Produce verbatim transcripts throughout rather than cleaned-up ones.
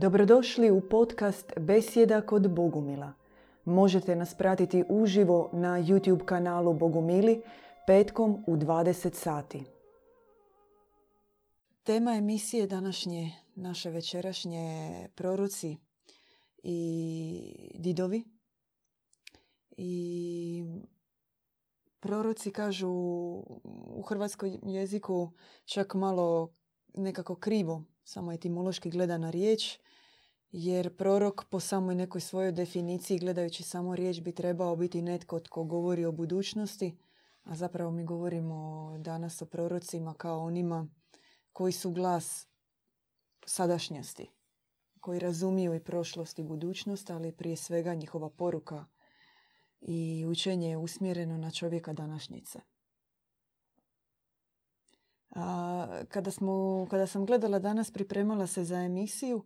Dobrodošli u podcast Besjeda kod Bogumila. Možete nas pratiti uživo na YouTube kanalu Bogumili petkom u dvadeset sati. Tema emisije današnje, naše večerašnje proroci i didovi. I proroci kažu u hrvatskom jeziku čak malo nekako krivo, samo etimološki gledana riječ, jer prorok po samoj nekoj svojoj definiciji, gledajući samo riječ, bi trebao biti netko tko govori o budućnosti, a zapravo mi govorimo danas o prorocima kao onima koji su glas sadašnjosti, koji razumiju i prošlost i budućnost, ali prije svega njihova poruka i učenje je usmjereno na čovjeka današnjice. A, kada, smo, kada sam gledala danas, pripremala se za emisiju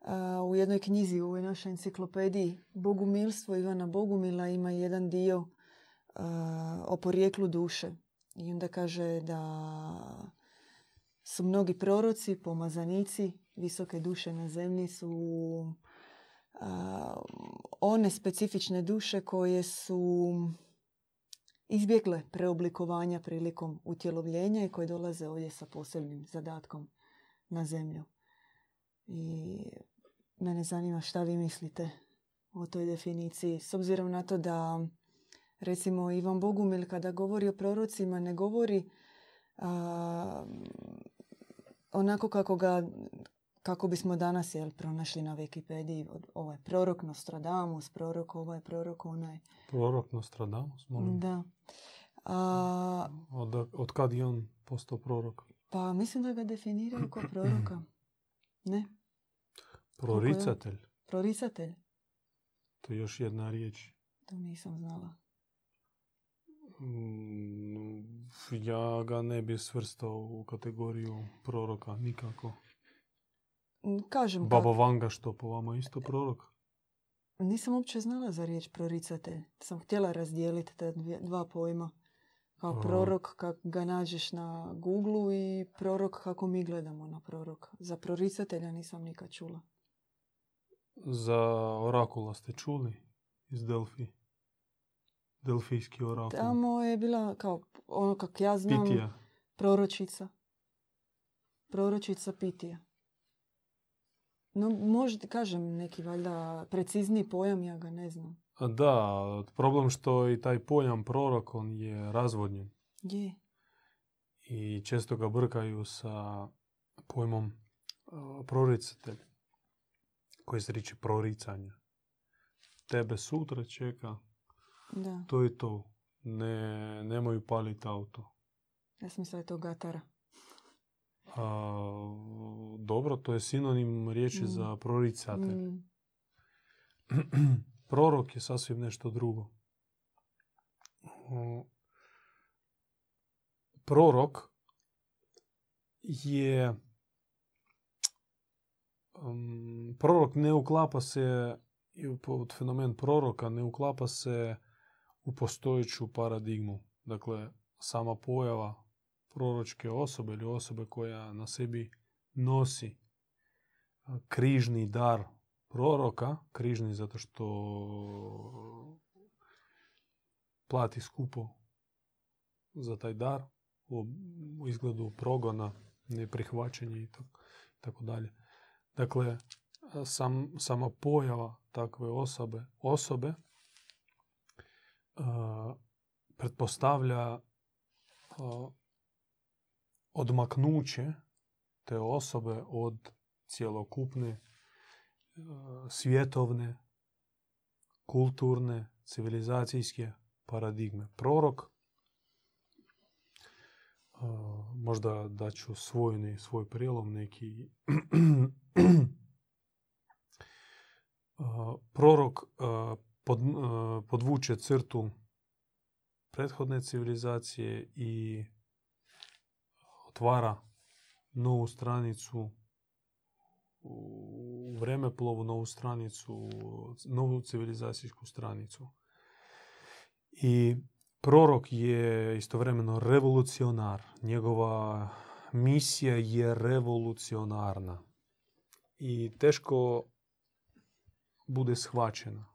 a, u jednoj knjizi, u ovoj našoj enciklopediji Bogumilstvo Ivana Bogumila, ima jedan dio a, o porijeklu duše. I onda kaže da su mnogi proroci, pomazanici, visoke duše na zemlji su a, one specifične duše koje su izbjegle preoblikovanja prilikom utjelovljenja i koje dolaze ovdje sa posebnim zadatkom na zemlju. I mene zanima šta vi mislite o toj definiciji. S obzirom na to da, recimo, Ivan Bogumil kada govori o prorocima ne govori a, onako kako ga, kako bismo danas jel, pronašli na Wikipediji, ovaj prorok Nostradamus, prorok ovaj, prorok onaj. Prorok Nostradamus, molim. Da. A, od, od kad je on postao prorok? Pa mislim da ga definiraju kao proroka. Ne? Proricatelj. Proricatelj. To je još jedna riječ. To nisam znala. Ja ga ne bi svrstao u kategoriju proroka nikako. Kažem Baba Vanga, što po vama isto prorok? Nisam uopće znala za riječ proricatelj. Sam htjela razdijeliti te dva pojma. Kao A. prorok kako ga nađeš na Google i prorok kako mi gledamo na prorok. Za proricatelja nisam nikad čula. Za orakula ste čuli iz Delfi? Delfijski orakul. Tamo je bila, kao ono kako ja znam, Pitija. proročica. Proročica Pitija. No, možda kažem neki valjda precizniji pojam, ja ga ne znam. Da, problem što i taj pojam prorok, on je razvodnjen. Je. I često ga brkaju sa pojmom proricatelj, koji se riči proricanja. Tebe sutra čeka, da. To je to. Ne, nemoj paliti auto. Ja sam mislila je to gatara. A, dobro, to je sinonim riječi mm. za proricatelj. Mm. Prorok je sasvim nešto drugo. Prorok je... Um, prorok ne uklapa se, fenomen proroka ne uklapa se u postojeću paradigmu. Dakle, sama pojava proročke osobe ili osobe koja na sebi nosi križni dar proroka, križni zato što plati skupo za taj dar u izgledu progona, neprihvaćanja i tako dalje. Dakle, sam, sama pojava takve osobe, osobe uh, pretpostavlja uh, odmaknuće te osobe od cjelokupne svjetovne, kulturne, civilizacijske paradigme. Prorok, možda daću svoj, svoj prijelom neki, prorok pod, podvuče crtu prethodne civilizacije i otvara novu stranicu u vremeplovu, novu stranicu, novu civilizacijsku stranicu. I prorok je istovremeno revolucionar. Njegova misija je revolucionarna. i teško bude shvaćena.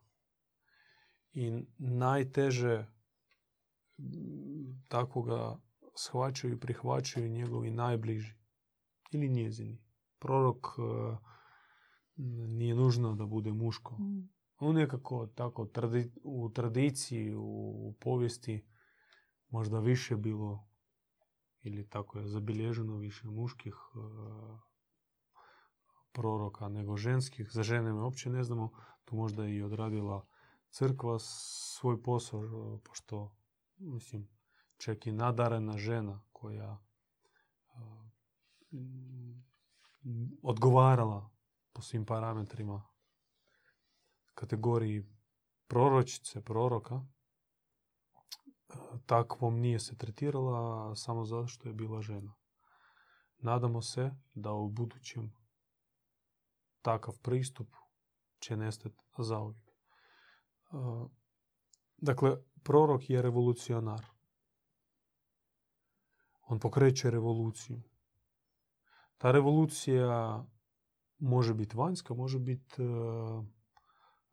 I najteže tako ga shvaćaju i prihvaćaju njegovi najbliži ili njezini. Prorok uh, nije nužno da bude muško. Mm. On nekako tako tradi- u tradiciji, u, u povijesti možda više bilo ili tako je zabilježeno više muških uh, proroka nego ženskih. Za žene me uopće ne znamo. Tu možda i odradila crkva svoj posao, pošto mislim, čak i nadarena žena koja uh, odgovarala po svim parametrima kategoriji proročice, proroka, takvom nije se tretirala samo zato što je bila žena. Nadamo se da u budućem takav pristup će nestati zauvijek. Dakle, prorok je revolucionar. On pokreće revoluciju. Ta revolucija može biti vanjska, može biti uh,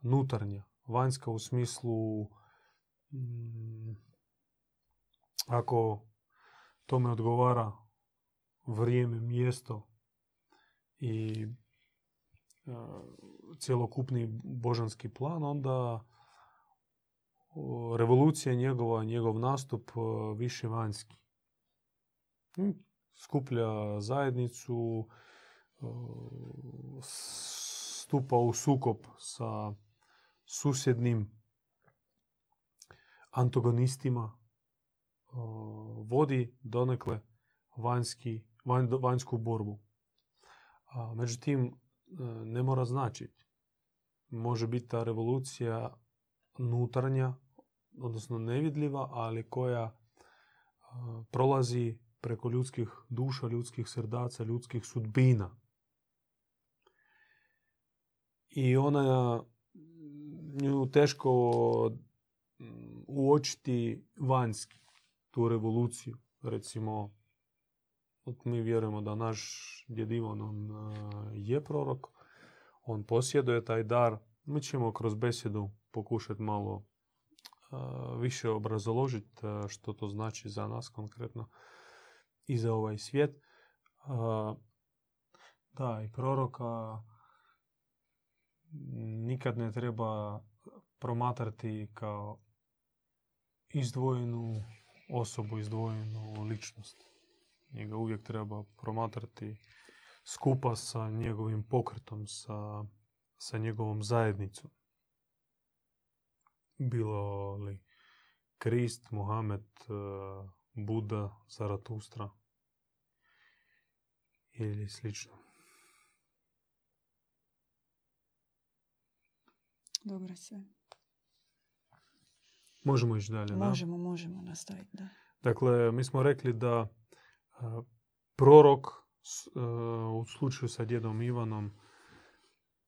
nutarnja. Vanjska u smislu m, ako tome odgovara vrijeme, mjesto i uh, cjelokupni božanski plan, onda uh, revolucija njegova, njegov nastup uh, više vanjski. Hmm. Skuplja zajednicu, stupa u sukob sa susjednim antagonistima, vodi donekle vanjski, vanj, vanjsku borbu. Međutim, ne mora značiti. Može biti ta revolucija unutarnja, odnosno nevidljiva, ali koja prolazi preko ljudskih duša, ljudskih srdaca, ljudskih sudbina. I ona, nju teško uočiti vanjski tu revoluciju. Recimo, mi vjerujemo da naš djed Ivan, on je prorok, on posjeduje taj dar. Mi ćemo kroz besedu pokušati malo više obrazložiti što to znači za nas konkretno i za ovaj svijet. Da, i proroka nikad ne treba promatrati kao izdvojenu osobu, izdvojenu ličnost. Njega uvijek treba promatrati skupa sa njegovim pokretom, sa, sa njegovom zajednicom. Bilo li Krist, Muhamed, Buda, Zaratustra ili slično. Dobro sve. Možemo ići dalje, možemo, da? Možemo, možemo nastaviti, da. Dakle, mi smo rekli da uh, prorok uh, u slučaju sa djedom Ivanom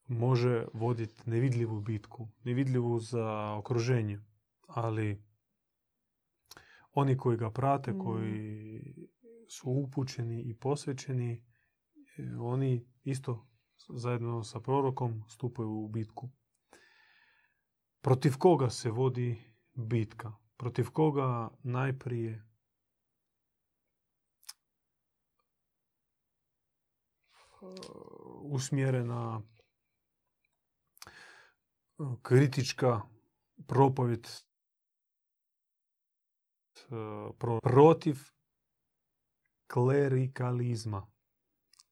može voditi nevidljivu bitku, nevidljivu za okruženje, ali oni koji ga prate, koji su upućeni i posvećeni, oni isto zajedno sa prorokom stupaju u bitku. Protiv koga se vodi bitka? Protiv koga najprije usmjerena kritička propovjed protiv klerikalizma.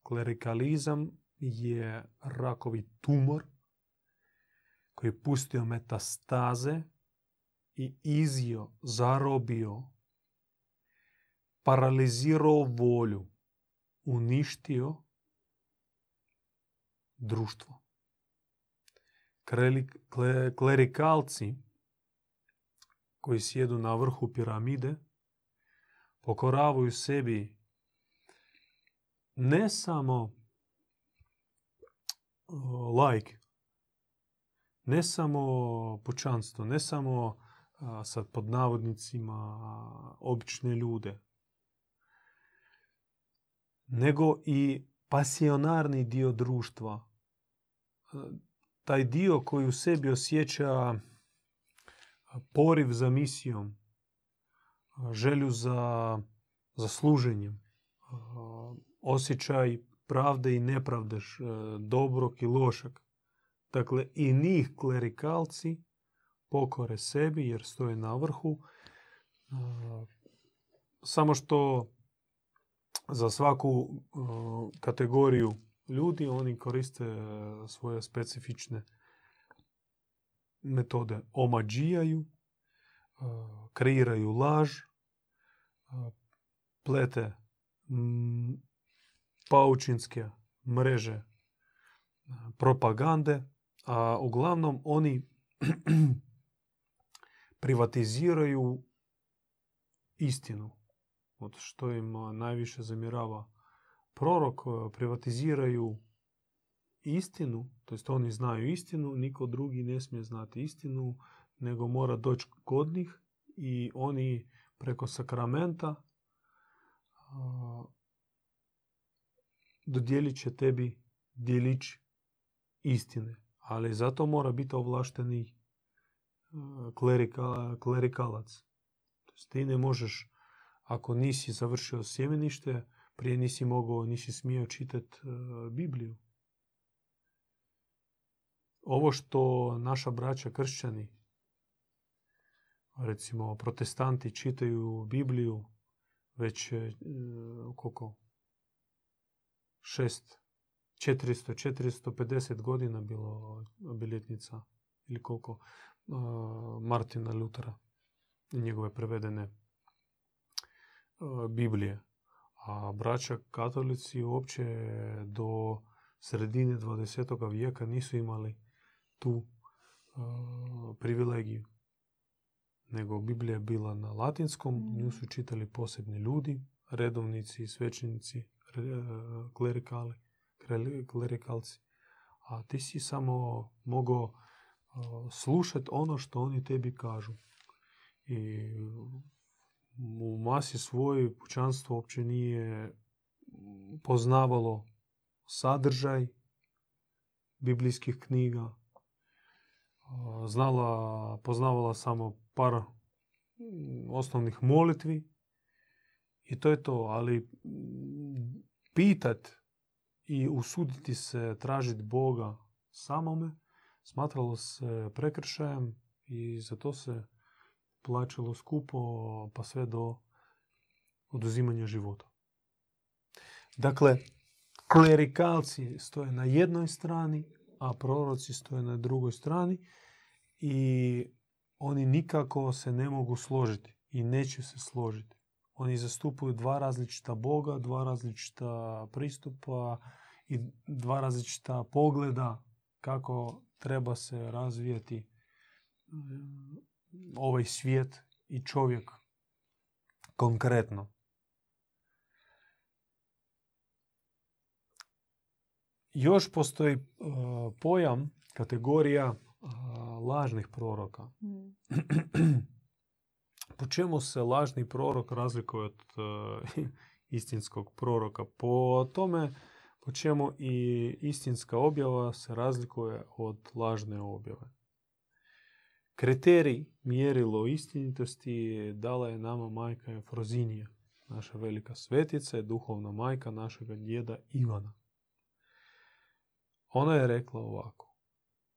Klerikalizam je rakovi tumor koji je pustio metastaze i izjeo, zarobio, paralizirao volju, uništio društvo. Krelik, kler, klerikalci koji sjedu na vrhu piramide, pokoravaju sebi ne samo lajke, ne samo pučanstvo, ne samo a, sad pod navodnicima a, obične ljude, nego i pasionarni dio društva taj dio koji u sebi osjeća poriv za misijom, želju za, za služenjem, osjećaj pravde i nepravde, dobrog i lošeg. Dakle, i njih klerikalci pokore sebi jer stoje na vrhu. Samo što za svaku kategoriju ljudi oni koriste svoje specifične metode. Omađijaju, kreiraju laž, plete paučinske mreže propagande, a uglavnom oni privatiziraju istinu. Od što im najviše zamjerava prorok, privatiziraju istinu, to jest oni znaju istinu, niko drugi ne smije znati istinu, nego mora doći kod njih i oni preko sakramenta a, dodijelit će tebi djelić istine. Ali zato mora biti ovlašteni klerika, klerikalac. To jest ti ne možeš, ako nisi završio sjemenište, prije nisi mogao, nisi smio čitati Bibliju. Ovo što naša braća kršćani, recimo protestanti, čitaju Bibliju već koliko? Šest, četiristo, četiristo pedeset godina bilo obljetnica ili koliko Martina Lutera i njegove prevedene Biblije. A braća katolici uopće do sredine dvadesetog vijeka nisu imali tu uh, privilegiju. Nego Biblija bila na latinskom, nju su čitali posebni ljudi, redovnici, svećenici, klerikali, klerikalci. A ti si samo mogao uh, slušati ono što oni tebi kažu. I u masi svoje pučanstvo uopće nije poznavalo sadržaj biblijskih knjiga. Znala, poznavala samo par osnovnih molitvi i to je to. Ali pitat i usuditi se tražiti Boga samome smatralo se prekršajem i zato se plaćalo skupo pa sve do oduzimanja života. Dakle, klerikalci stoje na jednoj strani, a proroci stoje na drugoj strani i oni nikako se ne mogu složiti i neće se složiti. Oni zastupaju dva različita Boga, dva različita pristupa i dva različita pogleda kako treba se razvijati ovaj svijet i čovjek konkretno. Još postoji uh, pojam, kategorija uh, lažnih proroka. Mm. Po čemu se lažni prorok razlikuje od uh, istinskog proroka? Po tome po čemu i istinska objava se razlikuje od lažne objave. Kriterij, mjerilo istinitosti dala je nama majka Frozinija, naša velika svetica i duhovna majka našega djeda Ivana. Ona je rekla ovako: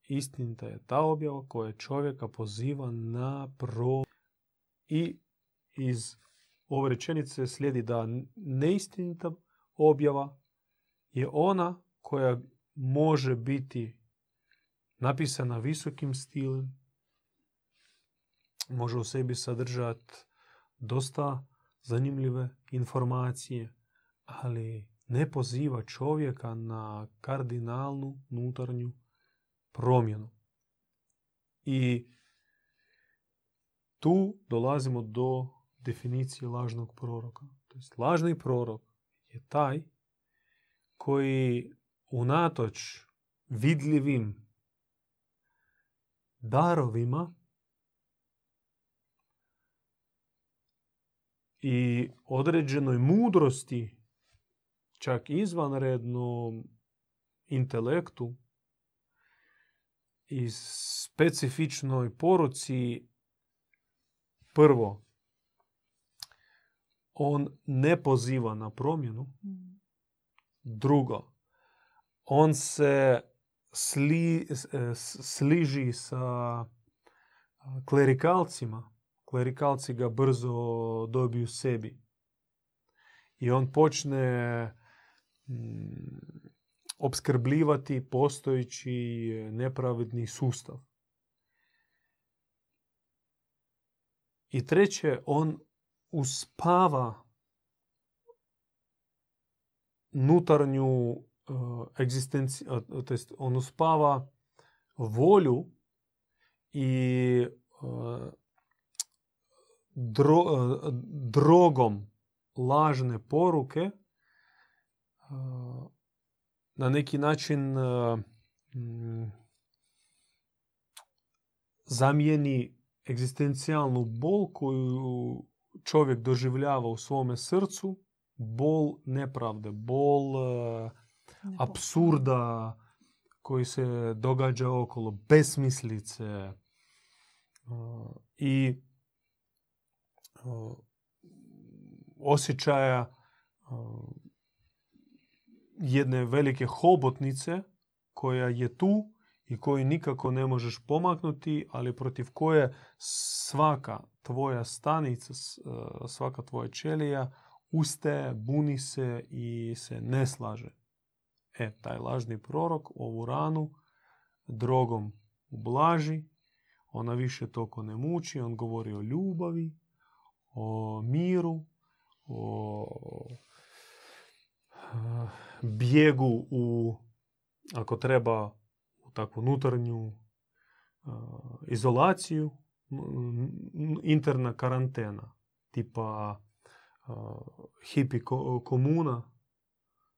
istinita je ta objava koja čovjeka poziva na pro... I iz ove rečenice slijedi da neistinita objava je ona koja može biti napisana visokim stilom, može u sebi sadržati dosta zanimljive informacije, ali ne poziva čovjeka na kardinalnu unutarnju promjenu. I tu dolazimo do definicije lažnog proroka. To jest, lažni prorok je taj koji unatoč vidljivim darovima i određenoj mudrosti, čak izvanrednom intelektu, i specifičnoj poruci. Prvo, on ne poziva na promjenu. Drugo, on se sli, sliži sa klerikalcima. Klerikalci ga brzo dobiju sebi. I on počne opskrbljivati postojeći nepravedni sustav. I treće, on uspava nutarnju uh, egzistenciju, uh, to jest on uspava volju i uh, dro, uh, drogom lažne poruke uh, na neki način uh, m, zamijeni egzistencijalnu bol koju čovjek doživljava u svome srcu, bol nepravde, bol uh, apsurda koji se događa okolo, besmislice. Uh, i uh, osjećaja uh, jedne velike hobotnice koja je tu i koju nikako ne možeš pomaknuti, ali protiv koje svaka tvoja stanica, svaka tvoja ćelija ustaje, buni se i se ne slaže. E, taj lažni prorok ovu ranu drogom ublaži, ona više toliko ne muči, on govori o ljubavi, o miru, o bijegu u, ako treba, u takvu unutarnju izolaciju, interna karantena, tipa hipi komuna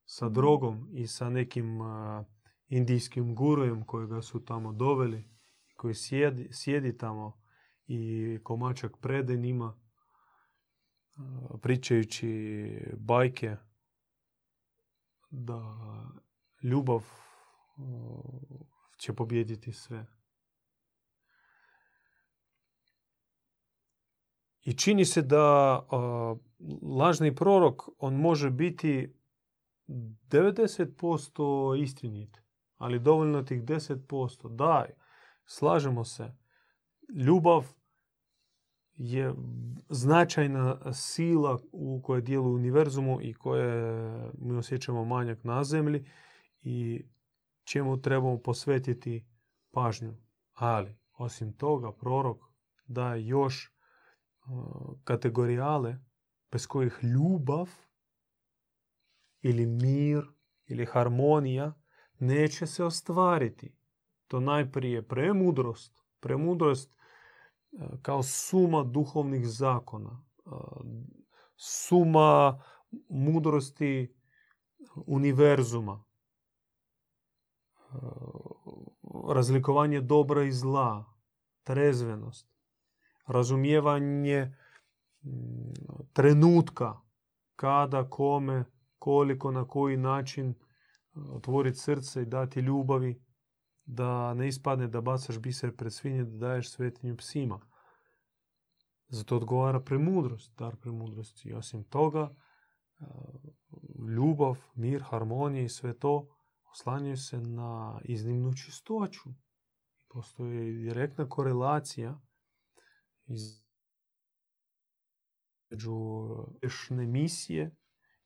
sa drogom i sa nekim indijskim gurujem kojega su tamo doveli, koji sjedi, sjedi tamo i komačak prede njima, pričajući bajke da ljubav će pobijediti sve. I čini se da a, lažni prorok, on može biti devedeset posto istinit, ali dovoljno tih deset posto. Da, slažemo se, ljubav je značajna sila u kojoj djeluje univerzumu i koje mi osjećamo manjak na zemlji i čemu trebamo posvetiti pažnju. Ali, osim toga, prorok daje još kategorijale bez kojih ljubav ili mir ili harmonija neće se ostvariti. To najprije premudrost. Premudrost kao suma duhovnih zakona. Suma mudrosti univerzuma. Razlikovanje dobra i zla. Trezvenost. Razumijevanje trenutka kada, kome, koliko, na koji način otvoriti srce i dati ljubavi, da ne ispadne da bacaš biser pred svinje, da daješ svetinju psima. Zato odgovara premudrost, dar premudrosti. I osim toga, ljubav, mir, harmonija i sve to oslanjaju se na iznimnu čistoću. Postoji direktna korelacija između vješne misije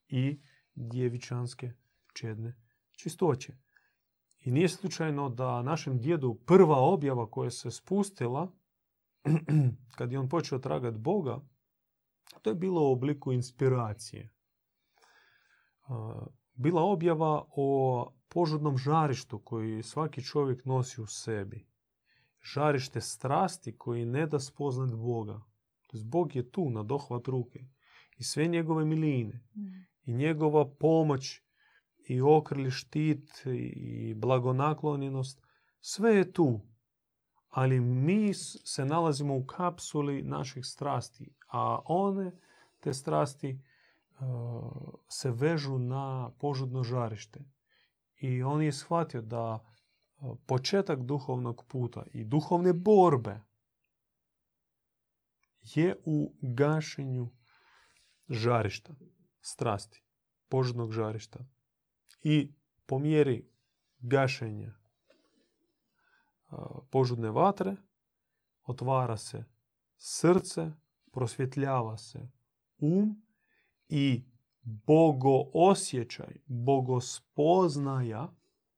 i djevičanske čedne čistoće. I nije slučajno da našem djedu prva objava koja se spustila, kad je on počeo tragati Boga, to je bilo u obliku inspiracije. Bila objava o požudnom žarištu koji svaki čovjek nosi u sebi. Žarište strasti koji ne da spoznat Boga. Bog je tu na dohvat ruke. I sve njegove miline. I njegova pomoć. I okrili štit. I blagonaklonjenost. Sve je tu. Ali mi se nalazimo u kapsuli naših strasti. A one, te strasti, se vežu na požudno žarište. I on je shvatio da početak duhovnog puta i duhovne borbe je u gašenju žarišta, strasti, požudnog žarišta. I po mjeri gašenja požudne vatre otvara se srce, prosvjetljava se um i bogoosjećaj, bogospoznaja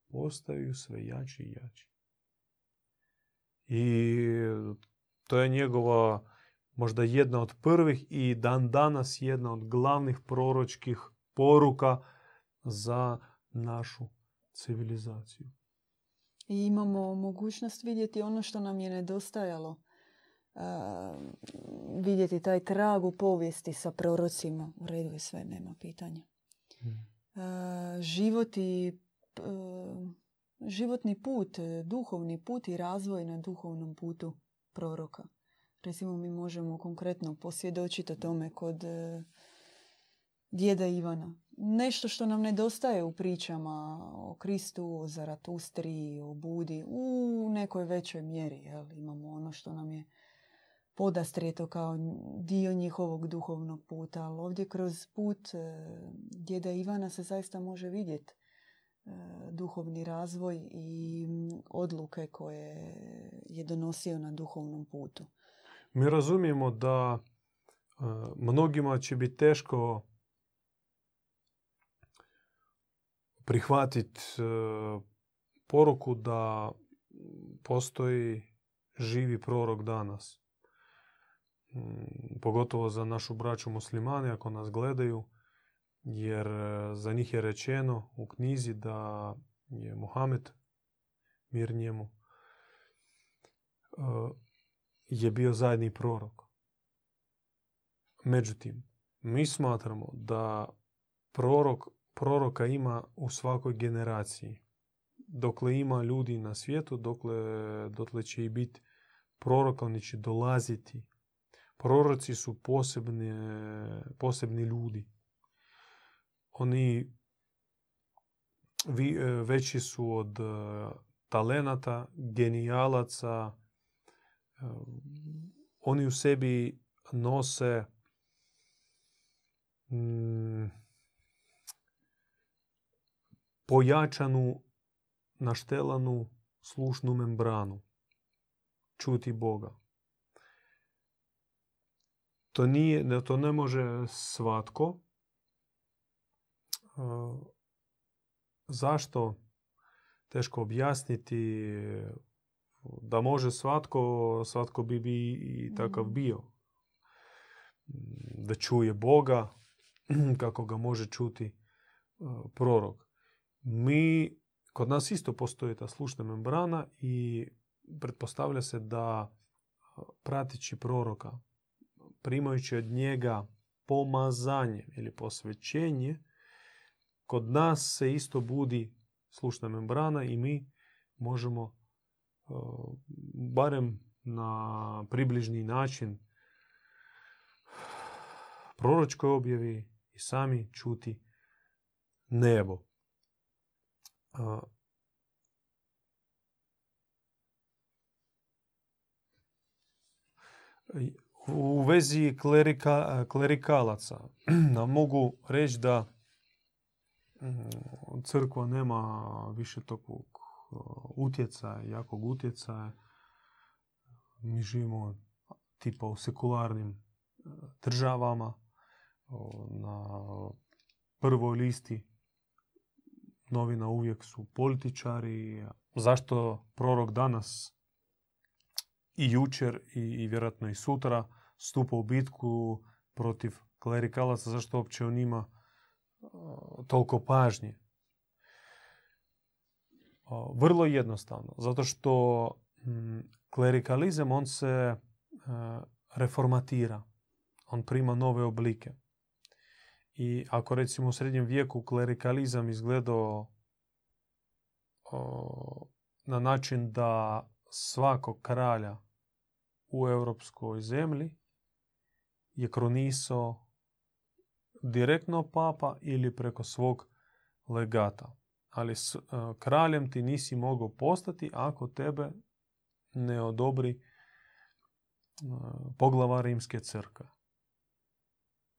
postaju sve jači i jači. I to je njegova možda jedna od prvih i dan danas jedna od glavnih proročkih poruka za našu civilizaciju. I imamo mogućnost vidjeti ono što nam je nedostajalo. Uh, vidjeti taj trag u povijesti sa prorocima. U redu je sve, nema pitanja. Uh, život i, uh, životni put, duhovni put i razvoj na duhovnom putu proroka. Recimo, mi možemo konkretno posvjedočiti o tome kod uh, djeda Ivana. Nešto što nam nedostaje u pričama o Kristu, o Zaratustri, o Budi, u nekoj većoj mjeri. Jel? Imamo ono što nam je podastrijeto kao dio njihovog duhovnog puta. Ali ovdje kroz put djeda Ivana se zaista može vidjeti duhovni razvoj i odluke koje je donosio na duhovnom putu. Mi razumijemo da mnogima će biti teško prihvatiti poruku da postoji živi prorok danas. Pogotovo za našu braću muslimane ako nas gledaju, jer za njih je rečeno u knjizi da je Muhamed, mir njemu, je bio zadnji prorok. Međutim, mi smatramo da prorok, proroka ima u svakoj generaciji. Dokle ima ljudi na svijetu, dokle, dotle će i biti proroka, oni će dolaziti. Proroci su posebne, posebni ljudi. Oni vi, veći su od talenata, genijalaca. Oni u sebi nose mm, pojačanu, naštelanu, slušnu membranu. Čuti Boga. To, nije, to ne može svatko. Zašto? Teško objasniti. Da može svatko, svatko bi bi i takav bio. Da čuje Boga kako ga može čuti prorok. Mi, kod nas isto postoji ta slušna membrana i pretpostavlja se da prateći proroka, primajući od njega pomazanje ili posvećenje, kod nas se isto budi slušna membrana i mi možemo barem na približni način proročkoj objavi i sami čuti nebo. U vezi klerika, klerikalaca nam mogu reći da crkva nema više takvog utjecaja, jakog utjecaja. Mi živimo tipa u sekularnim državama, na prvoj listi novina uvijek su političari. Zašto prorok danas i jučer i, i vjerojatno i sutra stupa u bitku protiv klerikalaca? Zašto uopće on ima toliko pažnje? Vrlo jednostavno. Zato što klerikalizam, on se reformatira. On prima nove oblike. I ako recimo u srednjem vijeku klerikalizam izgledao na način da svakog kralja u europskoj zemlji je kronisao direktno papa ili preko svog legata. ali s, uh, kraljem ti nisi mogao postati ako tebe ne odobri uh, poglava Rimske crkve.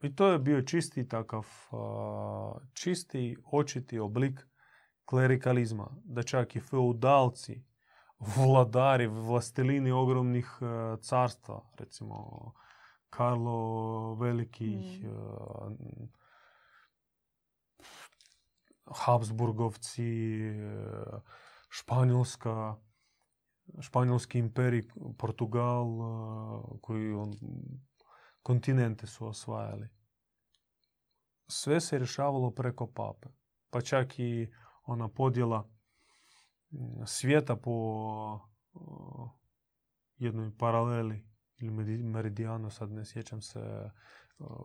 I to je bio čisti takav, uh, čisti očiti oblik klerikalizma, da čak i feudalci, vladari, vlastelini ogromnih uh, carstva, recimo Karlo Veliki, mm. uh, Habsburgovci, uh, Španjolska, Španjolski imperij, Portugal, uh, koji on, kontinente su osvajali. Sve se rješavalo preko pape. Pa čak i ona podjela svijeta po jednoj paraleli ili meridijanu, sad ne sjećam se,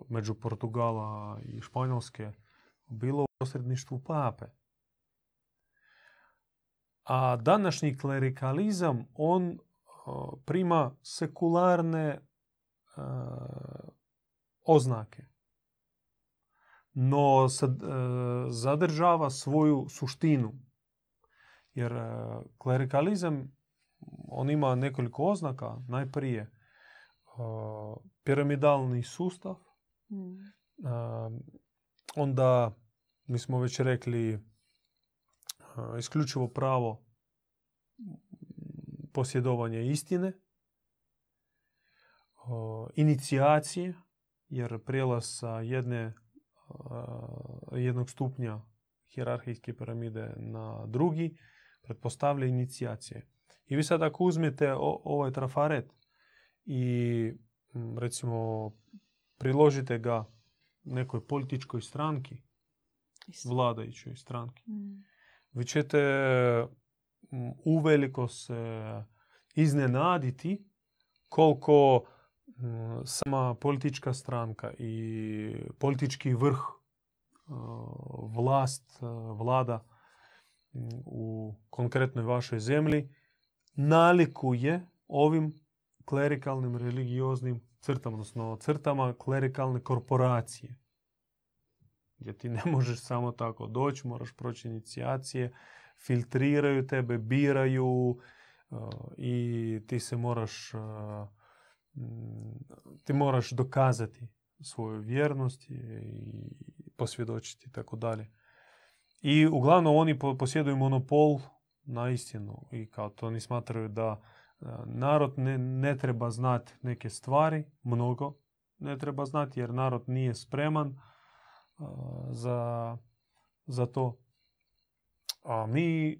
među Portugala i Španjolske, bilo u posredništvu pape. A današnji klerikalizam, on prima sekularne oznake, no zadržava svoju suštinu, jer klerikalizam, on ima nekoliko oznaka. Najprije piramidalni sustav, onda, mi smo već rekli, isključivo pravo posjedovanja istine, inicijacije, jer prijelaz sa jedne, jednog stupnja hijerarhijske piramide na drugi pretpostavlja inicijacije. I vi sad ako uzmete ovaj trafaret i recimo priložite ga nekoj političkoj stranki, vladajućoj stranki, vi ćete uveliko se iznenaditi koliko sama politička stranka i politički vrh, vlast, vlada u konkretnoj vašoj zemlji nalikuje ovim klerikalnim religioznim crtama, odnosno crtama klerikalne korporacije. Gdje ti ne možeš samo tako doći, moraš proći inicijacije, filtriraju tebe, biraju i ti se moraš... Ti moraš dokazati svoju vjernost i posvjedočiti i tako dalje. I uglavnom oni posjeduju monopol na istinu i kao to oni smatraju da narod ne, ne treba znati neke stvari, mnogo ne treba znati jer narod nije spreman uh, za, za to. A mi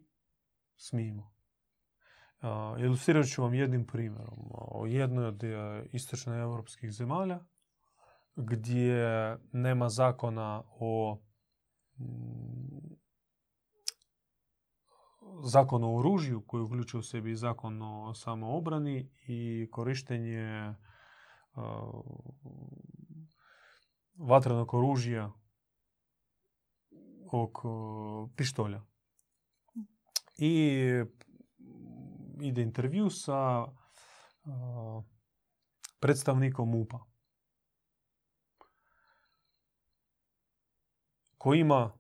smijemo. Uh, ilustrirat ću vam jednim primjerom. O jednoj od istočnoevropskih zemalja gdje nema zakona o mm, zakonu o oružju koji uključuje u sebi zakon o samoobrani i korištenje uh, vatrenog oružja oko uh, pištolja. I ide intervju sa uh, predstavnikom M U P-a koji ima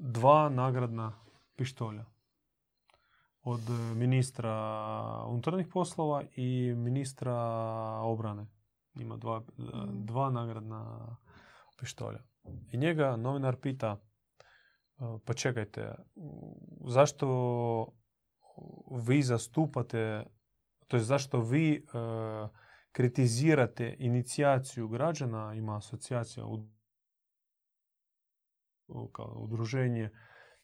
dva nagradna pištolja od ministra unutarnjih poslova i ministra obrane. Ima dva, dva nagradna pištolja. I njega novinar pita, uh, pa čekajte, zašto vi zastupate, to je zašto vi e, kritizirate inicijaciju građana, ima asocijacija udruženje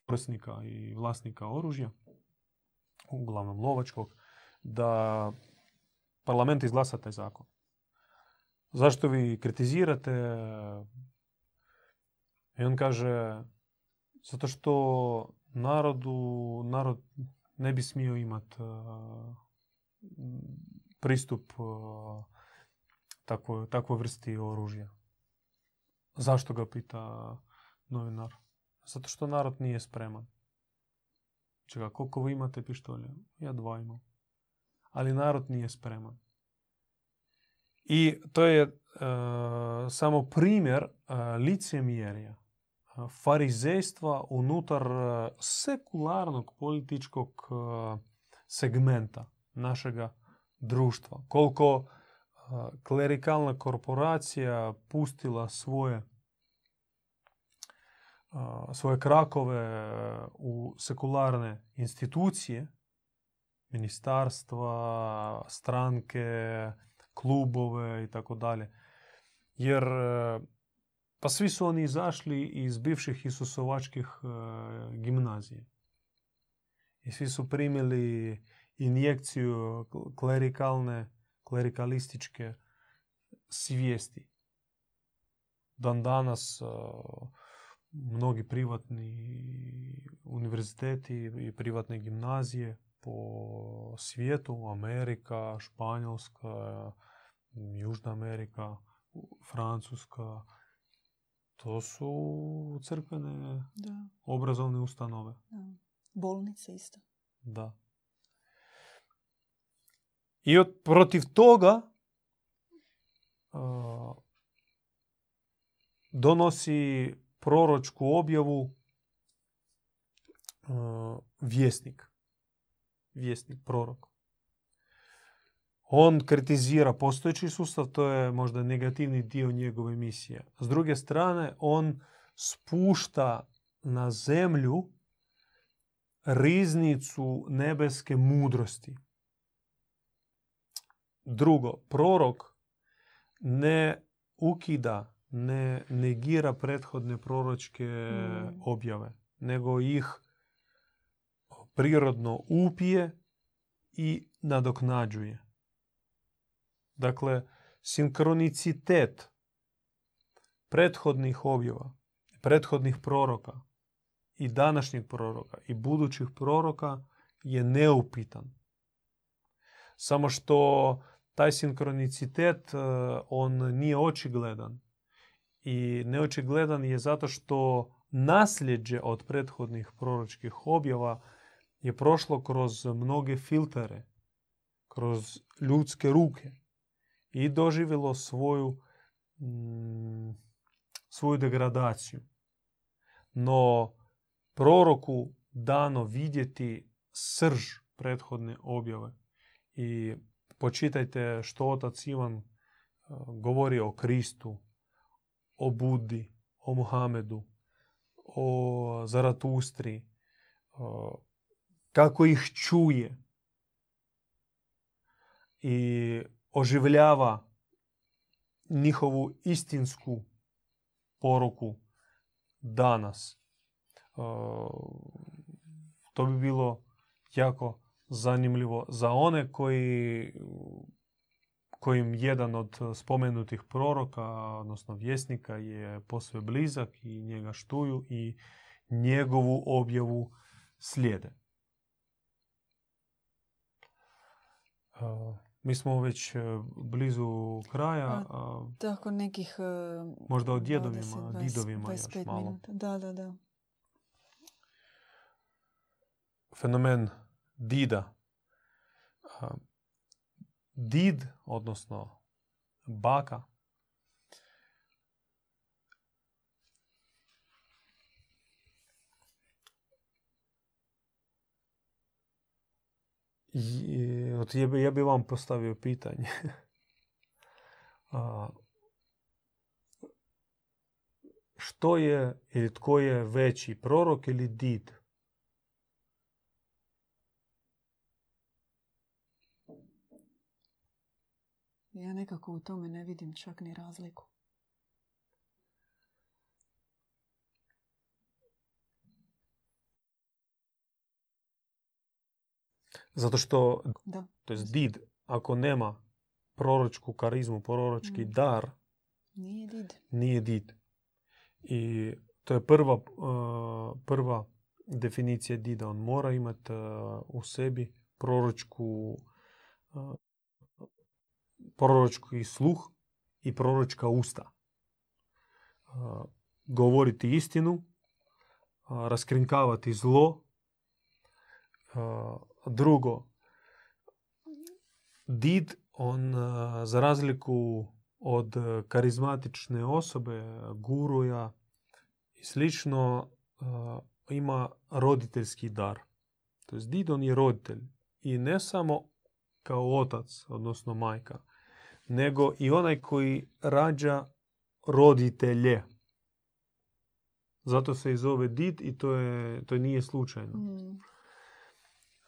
korisnika i vlasnika oružja, uglavnom lovačkog, da parlament izglasa taj zakon. Zašto vi kritizirate? I on kaže, zato što narodu, narod ne bi smio imati uh, pristup uh, takvoj, takvoj vrsti oružja. Zašto ga pita novinar? Zato što narod nije spreman. Čega, koliko vi imate pištolja? Ja dva imam. Ali narod nije spreman. I to je uh, samo primjer uh, licemjerja, uh, farizejstva unutar sekularnog političkog segmenta našega društva. Koliko klerikalna korporacija pustila svoje, svoje krakove u sekularne institucije, ministarstva, stranke, klubove i tako dalje. Jer pa svi su oni izašli iz bivših isusovačkih gimnazije. I svi su primili injekciju klerikalne, klerikalističke svijesti. Dan danas mnogi privatni univerziteti i privatne gimnazije po svijetu, Amerika, Španjolska, Južna Amerika, Francuska, to su crkvene da. obrazovne ustanove. Da. Bolnice isto. Da. I od, protiv toga uh, donosi proročku objavu uh, vjesnik. Vjesnik, prorok. On kritizira postojeći sustav, to je možda negativni dio njegove misije. S druge strane, on spušta na zemlju riznicu nebeske mudrosti. Drugo, prorok ne ukida, ne negira prethodne proročke objave, nego ih prirodno upije i nadoknađuje. Dakle, sinkronicitet prethodnih objava, prethodnih proroka i današnjih proroka i budućih proroka je neupitan. Samo što taj sinkronicitet, on nije očigledan. I neočigledan je zato što nasljeđe od prethodnih proročkih objava je prošlo kroz mnoge filtere, kroz ljudske ruke i doživjelo svoju, mm, svoju degradaciju. No proroku dano vidjeti srž prethodne objave. I počitajte što otac Ivan govori o Kristu, o Budi, o Muhamedu, o Zaratustri, kako ih čuje i oživljava njihovu istinsku poruku danas. To bi bilo jako zanimljivo za one koji, kojim jedan od spomenutih proroka, odnosno vjesnika, je posve blizak i njega štuju i njegovu objavu slijede. Mi smo već blizu kraja. A, tako nekih... Možda o djedovima, dvadeset, dvadeset, didovima dvadeset, još malo. Minuta. Da, da, da. Fenomen dida. Did, odnosno baka, ja bi, ja bi vam postavio pitanje. Što je ili tko je veći, prorok ili did? Ja nekako u tome ne vidim čak ni razliku. Zato što, da. to jest did, ako nema proročku karizmu, proročki mm. dar, nije did. Nije did. I to je prva, uh, prva definicija dida. On mora imati uh, u sebi proročku uh, proročki sluh i proročka usta. Uh, govoriti istinu, uh, raskrinkavati zlo. Uh, drugo, did, on uh, za razliku od karizmatične osobe, guruja i slično ima roditeljski dar. To jest did, on je roditelj. I ne samo kao otac, odnosno majka, nego i onaj koji rađa roditelje. Zato se i zove did i to, je, to nije slučajno. Mm.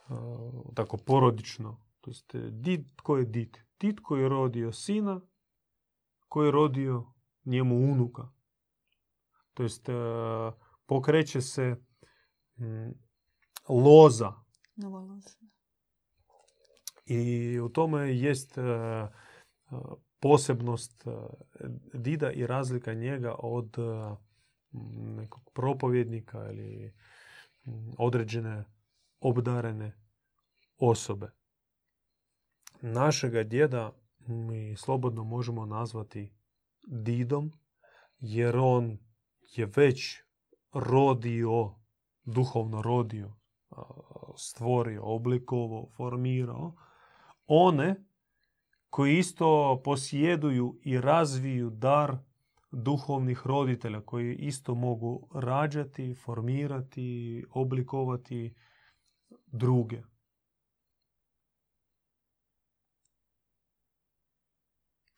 Uh, tako porodično. To jest, did, tko je did? Did koji je rodio sina, koji je rodio njemu unuka. To jest, uh, pokreće se um, loza. Nova loza. I u tome jest uh, uh, posebnost uh, dida i razlika njega od uh, nekog propovjednika ili određene obdarene osobe. Našega djeda mi slobodno možemo nazvati didom, jer on je već rodio, duhovno rodio, stvorio, oblikovao, formirao one koji isto posjeduju i razviju dar duhovnih roditelja, koji isto mogu rađati, formirati, oblikovati druge.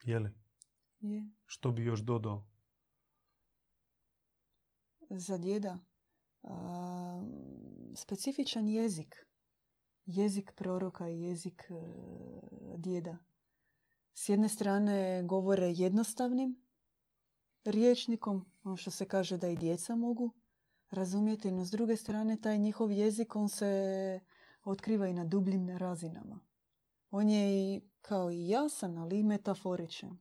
Je li? Je. Što bi još dodao? Za djeda a, specifičan jezik. Jezik proroka i jezik a, djeda. S jedne strane govore jednostavnim rječnikom, ono što se kaže da i djeca mogu razumjeti, no s druge strane taj njihov jezik, on se otkriva i na dubljim razinama. On je i kao i jasan, ali i metaforičan.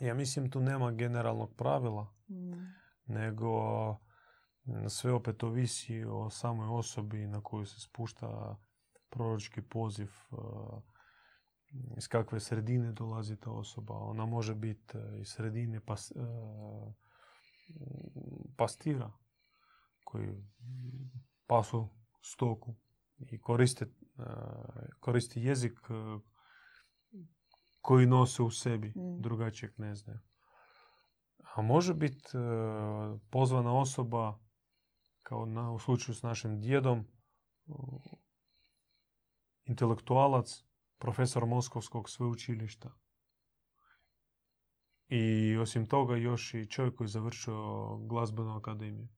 Ja mislim tu nema generalnog pravila, mm. nego sve opet ovisi o samoj osobi na koju se spušta proročki poziv, iz kakve sredine dolazi ta osoba. Ona može biti iz sredine pas, pastira koji pasu stoku i koriste, koristi jezik koji nose u sebi, drugačijeg ne znaju. A može biti pozvana osoba, kao na, u slučaju s našim djedom, intelektualac, profesor Moskovskog sveučilišta. I osim toga još i čovjek koji završio glazbenu akademiju.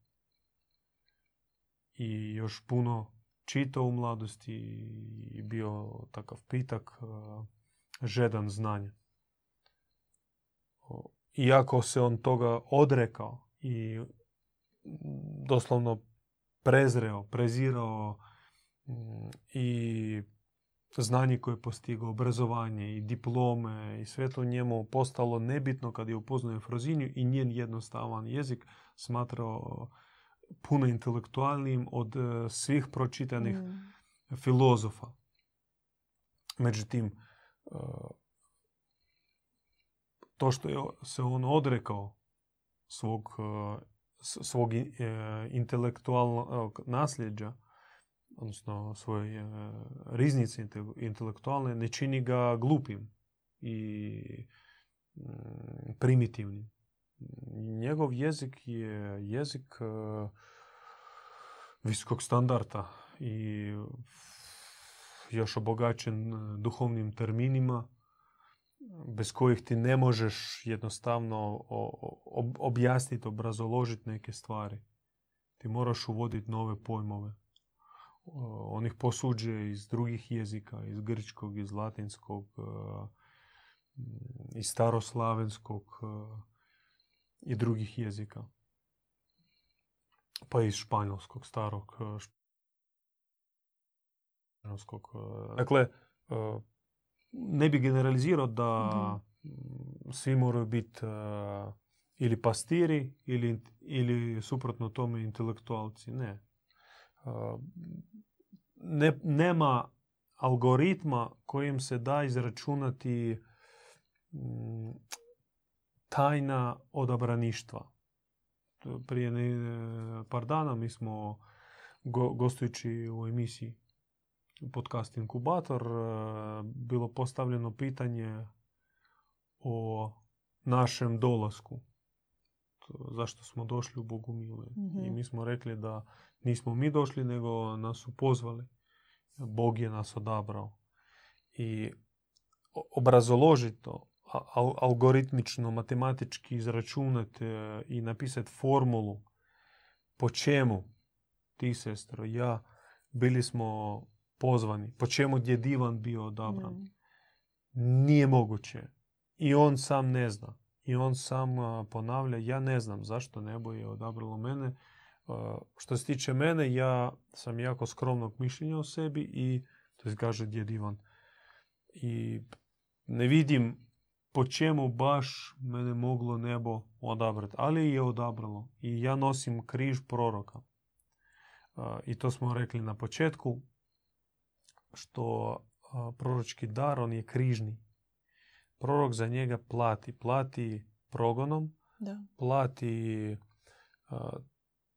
I još puno čitao u mladosti i bio takav pitak, žedan znanja. Iako se on toga odrekao i doslovno prezreo, prezirao i znanje koje je postigao, obrazovanje i diplome i sve to njemu postalo nebitno kad je upoznao Froziniju i njen jednostavan jezik smatrao puno intelektualnim od svih pročitanih mm. filozofa. Međutim, to što je se on odrekao svog, svog intelektualnog nasljeđa, odnosno svoje riznice intelektualne, ne čini ga glupim i primitivnim. Njegov jezik je jezik visokog standarda i još obogaćen duhovnim terminima bez kojih ti ne možeš jednostavno objasniti, obrazložiti neke stvari. Ti moraš uvoditi nove pojmove. On ih posuđuje iz drugih jezika, iz grčkog, iz latinskog, iz staroslavenskog i drugih jezika. Pa iz španjolskog, starog španjolskog. Dakle, ne bi generalizirao da svi moraju biti ili pastiri ili, ili suprotno tome intelektualci. Ne. Ne, nema algoritma kojim se da izračunati tajna odabraništva. Prije ne, par dana mi smo go, gostujući u emisiji podcast Inkubator bilo postavljeno pitanje o našem dolasku. zašto smo došli u Bogumile. Mm-hmm. I mi smo rekli da nismo mi došli, nego nas su pozvali. Bog je nas odabrao. I obrazoložiti to, algoritmično, matematički izračunati i napisati formulu po čemu ti, sestro, ja, bili smo pozvani, po čemu djed Ivan bio odabran. Mm. Nije moguće. I on sam ne zna. I on sam ponavlja, ja ne znam zašto nebo je odabralo mene. Što se tiče mene, ja sam jako skromnog mišljenja o sebi i, to je kaže djed Ivan, i ne vidim po čemu baš mene moglo nebo odabrati. Ali je odabralo. I ja nosim križ proroka. I to smo rekli na početku, što proročki dar, on je križni. Prorok za njega plati. Plati progonom, da. Plati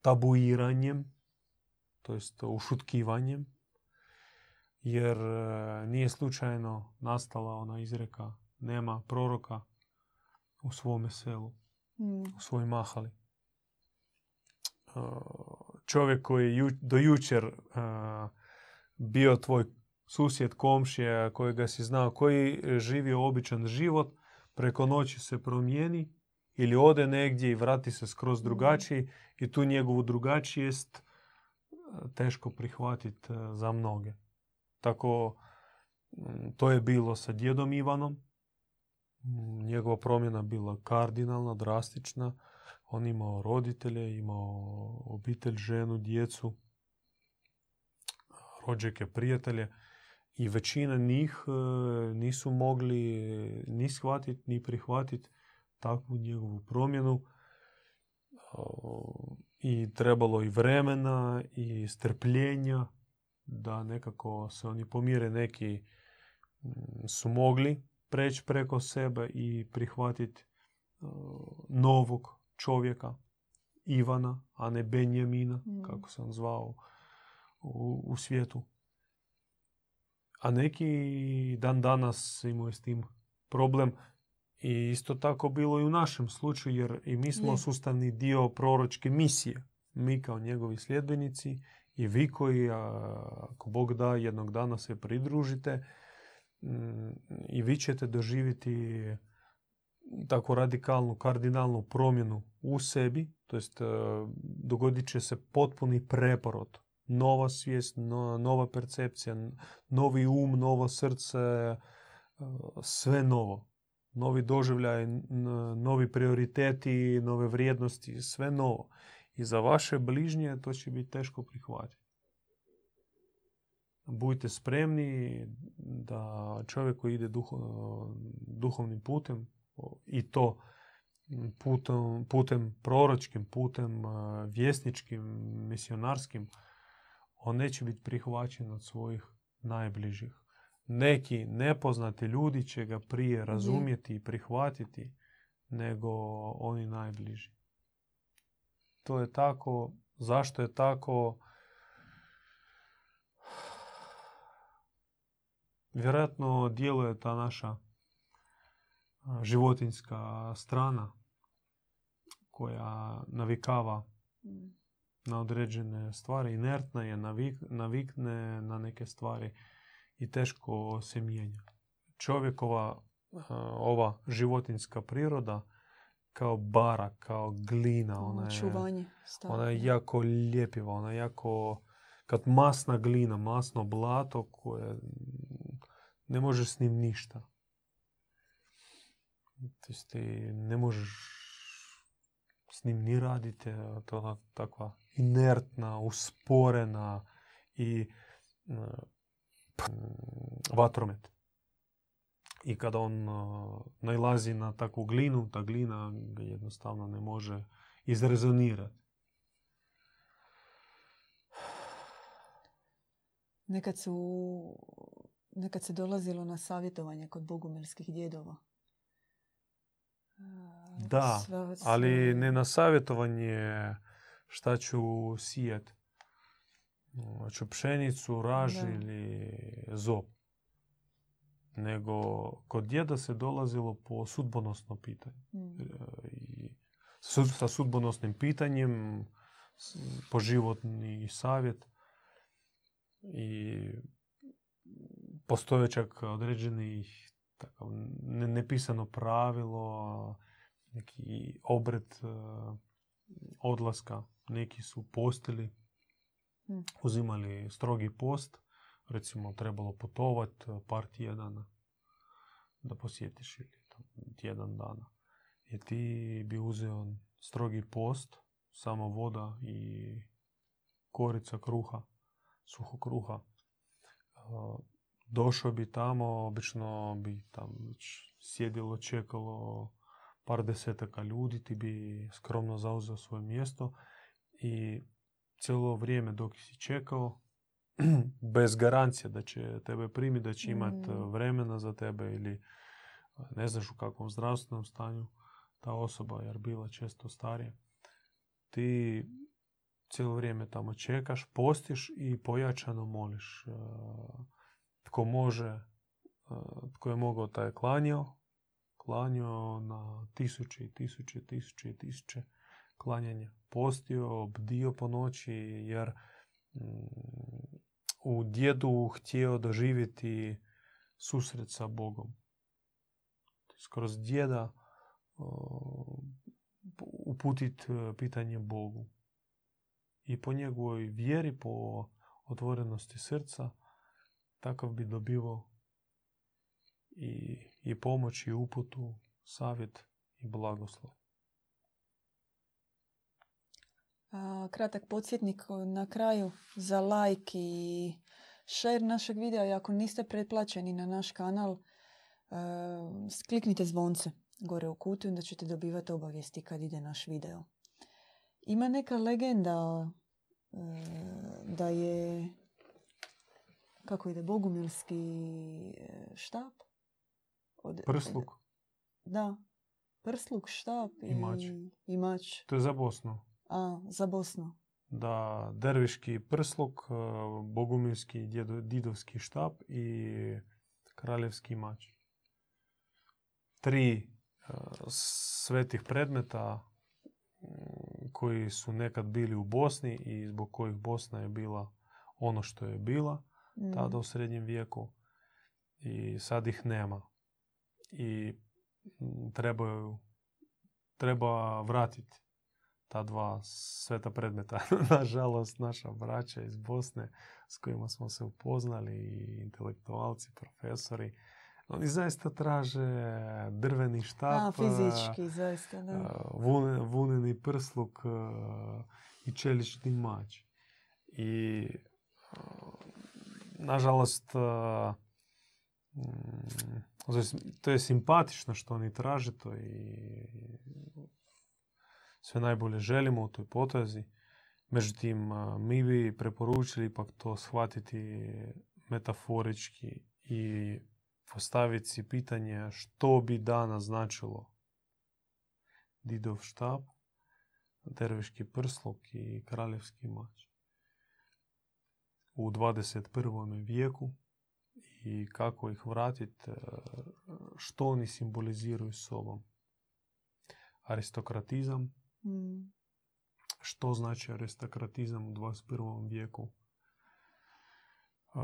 tabuiranjem, to jest ušutkivanjem. Jer nije slučajno nastala ona izreka nema proroka u svome selu, mm. u svoj mahali. Čovjek koji je do jučer bio tvoj susjed, komšija, kojega si znao, koji živi običan život, preko noći se promijeni ili ode negdje i vrati se skroz drugačiji i tu njegovu drugačijest teško prihvatiti za mnoge. Tako to je bilo sa djedom Ivanom. Njegova promjena bila kardinalna, drastična. On imao roditelje, imao obitelj, ženu, djecu, rođake, prijatelje. I većina njih nisu mogli ni shvatiti, ni prihvatiti takvu njegovu promjenu. I trebalo i vremena, i strpljenja da nekako se oni pomire. Neki su mogli preći preko sebe i prihvatiti novog čovjeka, Ivana, a ne Benjamina, mm. kako se on zvao u, u svijetu. A neki dan danas imaju s tim problem. I isto tako bilo i u našem slučaju, jer i mi smo mm. sustavni dio proročke misije. Mi kao njegovi sljedbenici i vi koji, ako Bog da, jednog dana se pridružite m, i vi ćete doživjeti tako radikalnu, kardinalnu promjenu u sebi, to jest dogodit će se potpuni preporod, nova svijest, no, nova percepcija, novi um, novo srce, sve novo, novi doživljaj, novi prioriteti, nove vrijednosti, sve novo. I za vaše bližnje to će biti teško prihvatiti. Budite spremni da čovjek koji ide duho, duhovnim putem, i to putem, putem proročkim, putem vjesničkim, misionarskim, on neće biti prihvaćen od svojih najbližih. Neki nepoznati ljudi će ga prije razumjeti i prihvatiti nego oni najbliži. To je tako. Zašto je tako? Vjerojatno djeluje ta naša životinjska strana koja navikava na određene stvari, inertna je, navik, navikne na neke stvari i teško se mijenja. Čovjekova ova životinjska priroda kao bara, kao glina, ona je, čuvanje, ona je jako ljepiva, ona je jako kad masna glina, masno blato koje ne možeš s njim ništa. Ti ne možeš s njim ni raditi, to je takva inertna, usporena i pff, vatromet. I kada on nailazi na takvu glinu, ta glina jednostavno ne može izrezonirati. Nekad, su, nekad se dolazilo na savjetovanje kod bogumilskih djedova. Da, ali ne na savjetovanje šta ću sijati. Hoću pšenicu, raž ili zob. Nego kod djeda se dolazilo po sudbonosno pitanje. Mm. I sa sudbonosnim pitanjem, poživotni savjet i postoje čak određeni tako, nepisano pravilo, neki obred odlaska. Neki su postili, uzimali strogi post, recimo trebalo putovati par tjedana da posjetiš ili tjedan dana. I ti bi uzeo strogi post, samo voda i korica kruha, suho kruha. Došao bi tamo, obično bi tam sjedilo, čekalo par desetaka ljudi, ti bi skromno zauzeo svoje mjesto i cijelo vrijeme dok si čekao, bez garancije da će tebe primiti, da će imati vremena za tebe ili ne znaš u kakvom zdravstvenom stanju ta osoba, jer bila često starija. Ti cijelo vrijeme tamo čekaš, postiš i pojačano moliš. Tko može, tko je mogao, taj je klanjao. Klanjao na tisuće i tisuće i tisuće i tisuće klanjanja. Postio, bdio po noći, jer u djedu htio doživjeti susret sa Bogom. Skroz djeda uputiti pitanje Bogu. I po njegovoj vjeri, po otvorenosti srca, takav bi dobivao i, i pomoć, i uputu, savjet i blagoslov. A, kratak podsjetnik na kraju za like i share našeg videa. I ako niste pretplaćeni na naš kanal, Uh, kliknite zvonce gore u kutu i onda ćete dobivati obavijesti kad ide naš video. Ima neka legenda uh, da je, kako ide, bogumilski štap? Od, prsluk. Od, da, prsluk, štap i mač. I mač. To je za Bosnu. A, za Bosnu. Da, derviški prsluk, bogumilski djedo, didovski štap i kraljevski mač. Tri uh, svetih predmeta koji su nekad bili u Bosni i zbog kojih Bosna je bila ono što je bila mm. tada u srednjem vijeku i sad ih nema. I trebaju, treba vratiti ta dva sveta predmeta. Nažalost, naša braća iz Bosne s kojima smo se upoznali, i intelektualci, profesori, oni zaista traže drveni štap, A, fizički, zaista, da. Vune, vuneni prsluk i čelični mač. I, nažalost, to je simpatično što oni traže to i sve najbolje želimo u toj potrazi. Međutim, mi bi preporučili ipak to shvatiti metaforički i postaviti si pitanje što bi danas značilo didov štap, derviški prsluk i kraljevski mač u dvadeset prvom vijeku i kako ih vratiti, što oni simboliziraju sobom. Aristokratizam, mm. što znači aristokratizam u dvadeset prvom vijeku? Uh,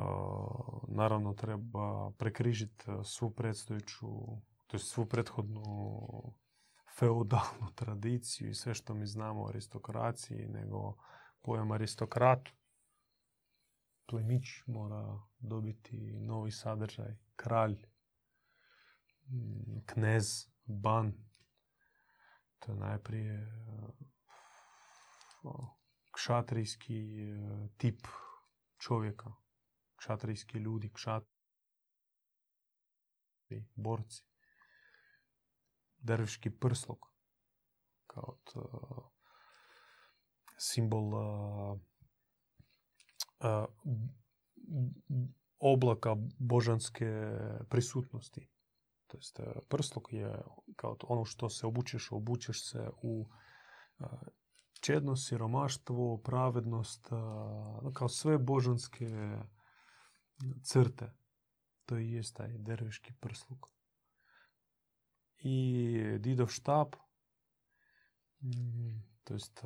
naravno, treba prekrižiti svu predstojeću, to je svu prethodnu feudalnu tradiciju i sve što mi znamo o aristokraciji, nego pojam aristokrat, plemić, mora dobiti novi sadržaj. Kralj, knez, ban. To je najprije uh, kšatrijski uh, tip čovjeka. Kšatrijski ljudi, kšatri, borci, derviški prsluk, kao t, uh, simbol uh, uh, oblaka božanske prisutnosti. To jest, prsluk je kao t, ono što se obučeš, obučeš se u uh, čednost, siromaštvo, pravednost, uh, kao sve božanske crte. To i jest taj derviški prsluk. I didov štap to jest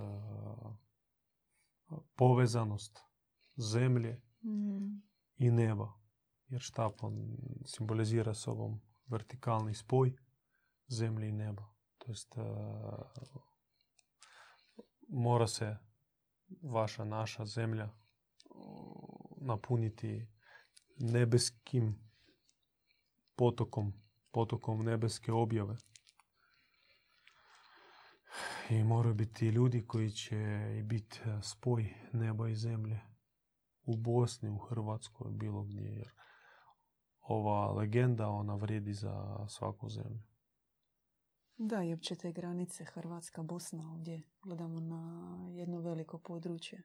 povezanost zemlje mm. i neba. Jer štap on simbolizira sobom vertikalni spoj zemlje i neba. To jest mora se vaša, naša zemlja napuniti nebeskim potokom, potokom nebeske objave. I moraju biti ljudi koji će biti spoj neba i zemlje u Bosni, u Hrvatskoj, bilo gdje. Jer ova legenda, ona vrijedi za svaku zemlju. Da, i opće te granice Hrvatska, Bosna ovdje gledamo na jedno veliko područje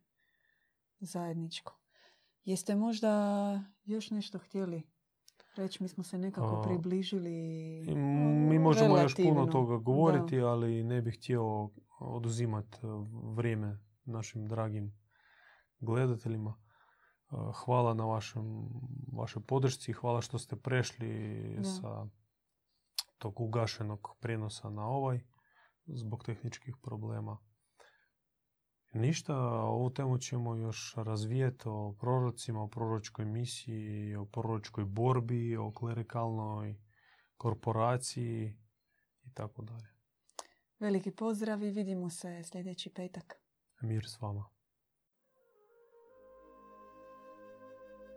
zajedničko. Jeste možda još nešto htjeli reći? Mi smo se nekako približili A, mi možemo relativno. Još puno toga govoriti, da. Ali ne bih htio oduzimati vrijeme našim dragim gledateljima. Hvala na vašem, vašoj podršci. Hvala što ste prešli da. Sa tog ugašenog prenosa na ovaj zbog tehničkih problema. Ništa, ovu temu ćemo još razvijeti o prorocima, o proročkoj misiji, o proročkoj borbi, o klerikalnoj korporaciji i tako dalje. Veliki pozdrav i vidimo se sljedeći petak. Mir s vama.